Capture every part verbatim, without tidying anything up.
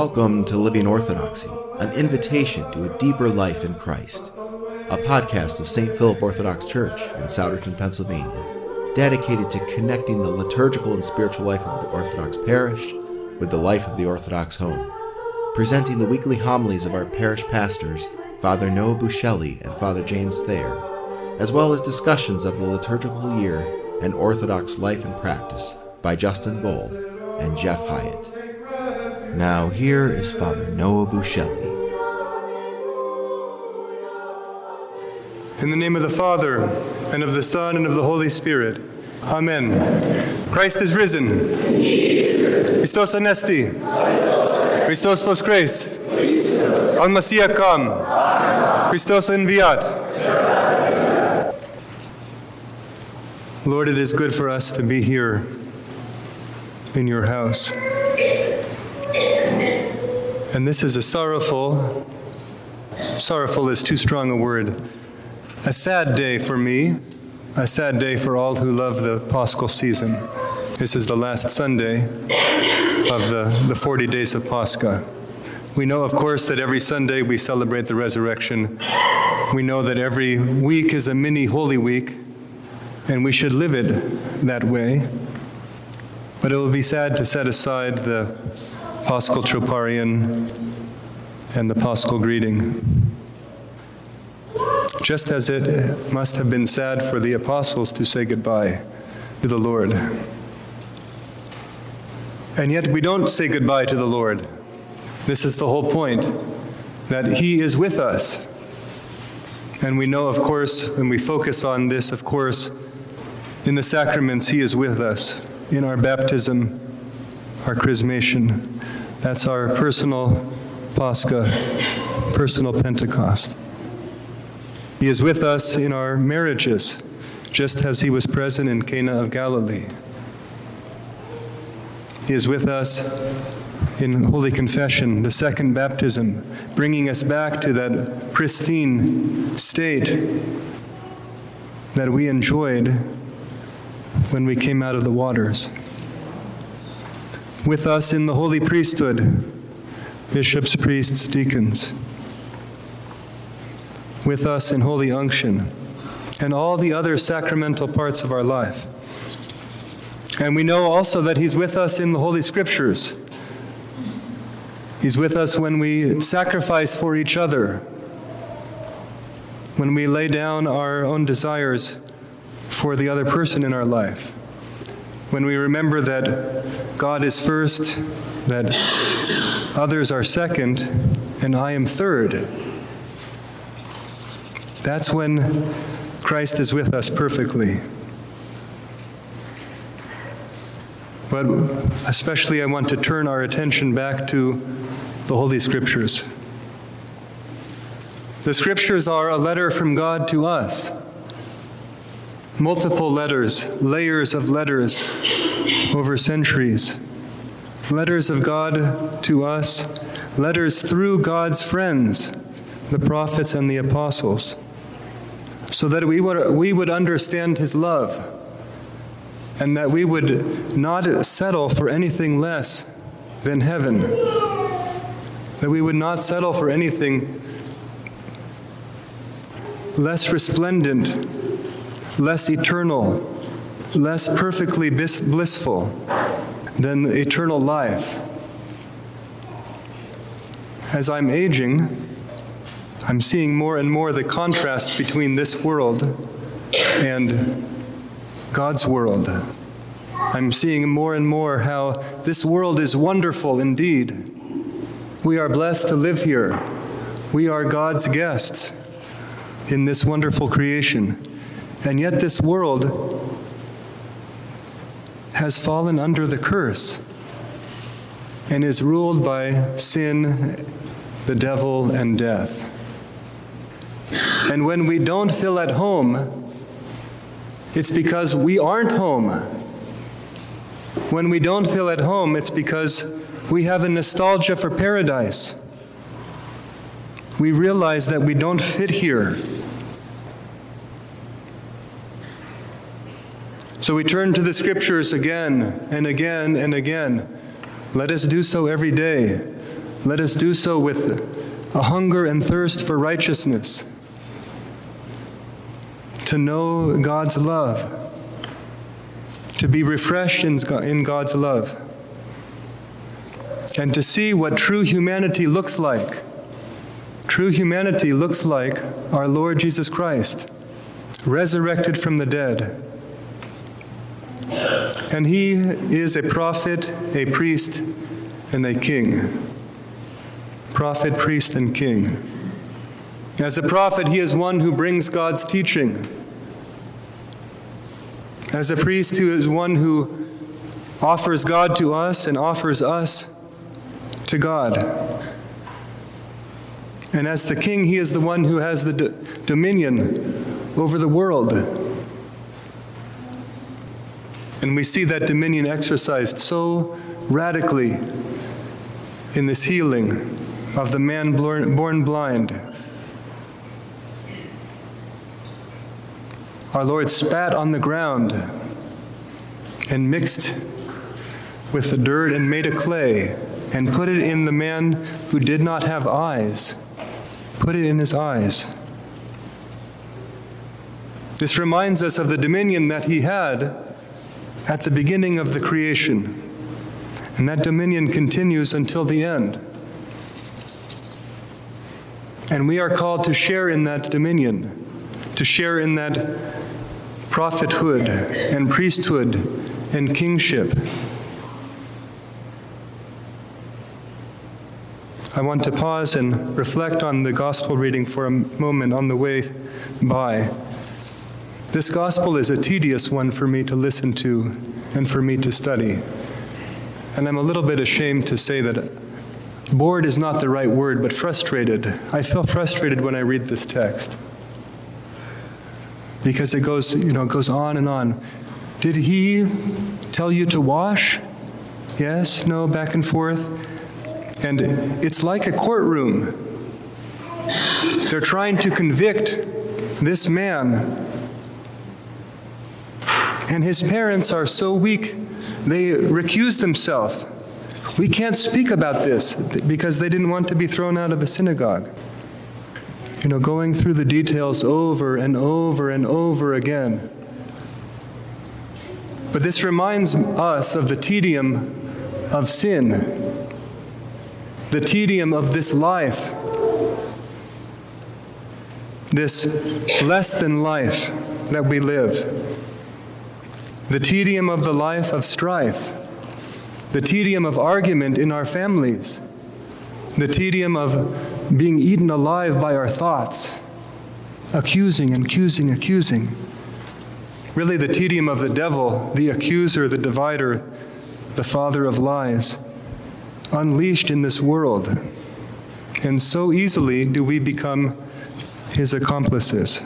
Welcome to Living Orthodoxy, an invitation to a deeper life in Christ, a podcast of Saint Philip Orthodox Church in Souderton, Pennsylvania, dedicated to connecting the liturgical and spiritual life of the Orthodox parish with the life of the Orthodox home, presenting the weekly homilies of our parish pastors, Father Noah Bushelli and Father James Thayer, as well as discussions of the liturgical year and Orthodox life and practice by Justin Voll and Jeff Hyatt. Now here is Father Noah Bushelli. In the name of the Father, and of the Son, and of the Holy Spirit. Amen. Christ is risen. He is risen. Christos anesti. Christos voskres. Al Messiah come. Christos enviat. Lord, it is good for us to be here in your house. And this is a sorrowful, sorrowful is too strong a word, a sad day for me, a sad day for all who love the Paschal season. This is the last Sunday of the, the forty days of Pascha. We know, of course, that every Sunday we celebrate the resurrection. We know that every week is a mini Holy Week, and we should live it that way. But it will be sad to set aside the Paschal Troparion and the Paschal greeting. Just as it must have been sad for the apostles to say goodbye to the Lord. And yet we don't say goodbye to the Lord. This is the whole point, that he is with us. And we know, of course, when we focus on this, of course, in the sacraments, he is with us, in our baptism, our chrismation. That's our personal Pascha, personal Pentecost. He is with us in our marriages, just as he was present in Cana of Galilee. He is with us in Holy Confession, the second baptism, bringing us back to that pristine state that we enjoyed when we came out of the waters. With us in the holy priesthood, bishops, priests, deacons. With us in holy unction and all the other sacramental parts of our life. And we know also that he's with us in the Holy Scriptures. He's with us when we sacrifice for each other, when we lay down our own desires for the other person in our life, when we remember that God is first, that others are second, and I am third. That's when Christ is with us perfectly. But especially I want to turn our attention back to the Holy Scriptures. The Scriptures are a letter from God to us. Multiple letters, layers of letters over centuries. Letters of God to us, letters through God's friends, the prophets and the apostles, so that we would, we would understand his love and that we would not settle for anything less than heaven, that we would not settle for anything less resplendent, less eternal, less perfectly bis- blissful than the eternal life. As I'm aging, I'm seeing more and more the contrast between this world and God's world. I'm seeing more and more how this world is wonderful indeed. We are blessed to live here. We are God's guests in this wonderful creation. And yet this world has fallen under the curse and is ruled by sin, the devil, and death. And when we don't feel at home, it's because we aren't home. When we don't feel at home, it's because we have a nostalgia for paradise. We realize that we don't fit here. So we turn to the Scriptures again and again and again. Let us do so every day. let us do so with a hunger and thirst for righteousness, to know God's love, to be refreshed in God's love, and to see what true humanity looks like. True humanity looks like our Lord Jesus Christ, resurrected from the dead. And he is a prophet, a priest, and a king. Prophet, priest, and king. As a prophet, he is one who brings God's teaching. As a priest, he is one who offers God to us and offers us to God. And as the king, he is the one who has the do- dominion over the world. And we see that dominion exercised so radically in this healing of the man born blind. Our Lord spat on the ground and mixed with the dirt and made a clay and put it in the man who did not have eyes, put it in his eyes. This reminds us of the dominion that he had at the beginning of the creation. And that dominion continues until the end. And we are called to share in that dominion, to share in that prophethood and priesthood and kingship. I want to pause and reflect on the gospel reading for a moment on the way by. This gospel is a tedious one for me to listen to and for me to study. And I'm a little bit ashamed to say that bored is not the right word, but frustrated. I feel frustrated when I read this text. Because it goes, you know, it goes on and on. Did he tell you to wash? Yes, no, back and forth. And it's like a courtroom. They're trying to convict this man. And his parents are so weak, they recuse themselves. We can't speak about this because they didn't want to be thrown out of the synagogue. You know, going through the details over and over and over again. But this reminds us of the tedium of sin, the tedium of this life, this less than life that we live. The tedium of the life of strife, the tedium of argument in our families, the tedium of being eaten alive by our thoughts, accusing and accusing, accusing. Really the tedium of the devil, the accuser, the divider, the father of lies, unleashed in this world. And so easily do we become his accomplices.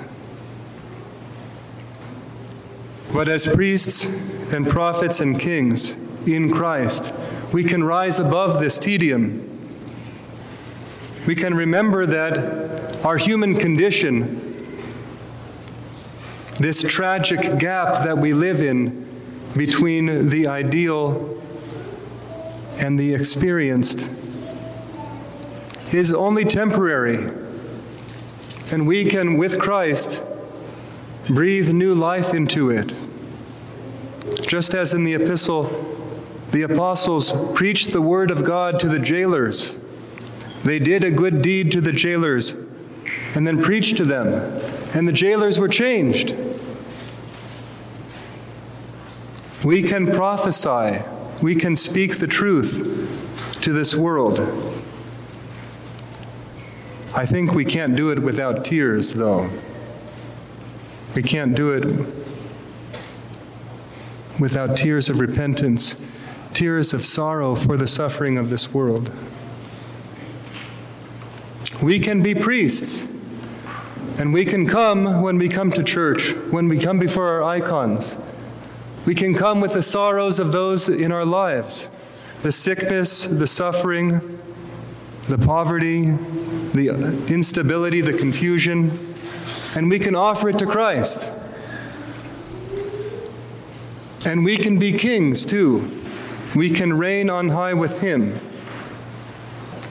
But as priests and prophets and kings in Christ, we can rise above this tedium. We can remember that our human condition, this tragic gap that we live in between the ideal and the experienced, is only temporary. And we can, with Christ, breathe new life into it. Just as in the epistle, the apostles preached the word of God to the jailers. They did a good deed to the jailers and then preached to them, and the jailers were changed. We can prophesy, we can speak the truth to this world. I think we can't do it without tears, though. We can't do it without tears of repentance, tears of sorrow for the suffering of this world. We can be priests, and we can come when we come to church, when we come before our icons. We can come with the sorrows of those in our lives, the sickness, the suffering, the poverty, the instability, the confusion. And we can offer it to Christ. And we can be kings, too. We can reign on high with him.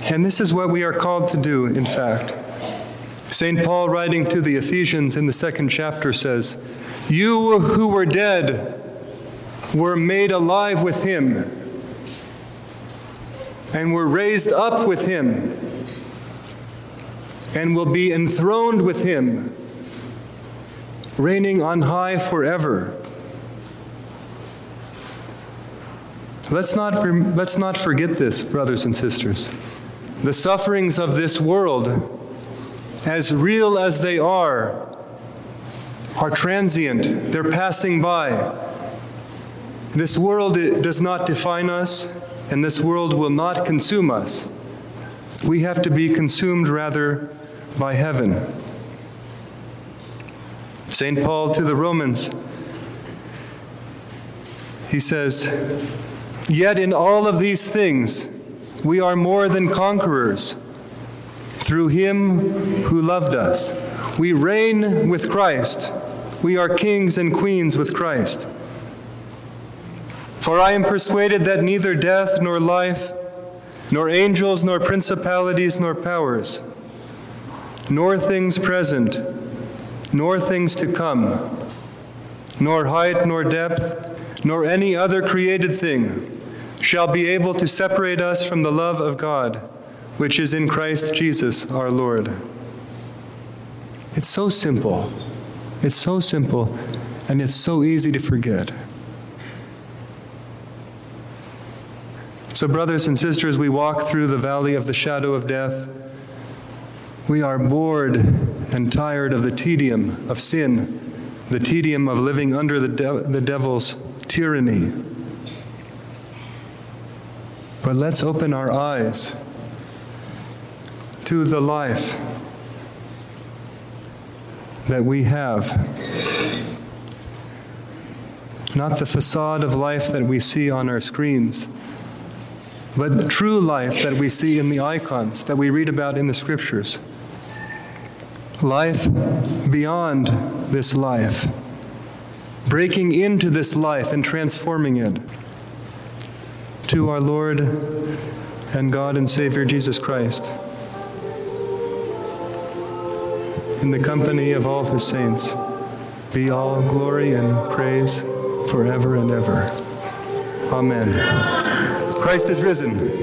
And this is what we are called to do, in fact. Saint Paul, writing to the Ephesians in the second chapter, says, "You who were dead were made alive with him and were raised up with him and will be enthroned with him, reigning on high forever." Let's not, let's not forget this, brothers and sisters. The sufferings of this world, as real as they are, are transient. They're passing by. This world does not define us, and this world will not consume us. We have to be consumed, rather, by heaven. Saint Paul to the Romans, he says, "Yet in all of these things we are more than conquerors through him who loved us." We reign with Christ. We are kings and queens with Christ. "For I am persuaded that neither death nor life, nor angels, nor principalities, nor powers, nor things present, nor things to come, nor height, nor depth, nor any other created thing shall be able to separate us from the love of God, which is in Christ Jesus our Lord." It's so simple. It's so simple, and it's so easy to forget. So, brothers and sisters, we walk through the valley of the shadow of death. We are bored and tired of the tedium of sin, the tedium of living under the, de- the devil's tyranny. But let's open our eyes to the life that we have. Not the facade of life that we see on our screens, but the true life that we see in the icons, that we read about in the scriptures. Life beyond this life, breaking into this life and transforming it. To our Lord and God and Savior Jesus Christ, in the company of all his saints, be all glory and praise forever and ever. Amen. Christ is risen.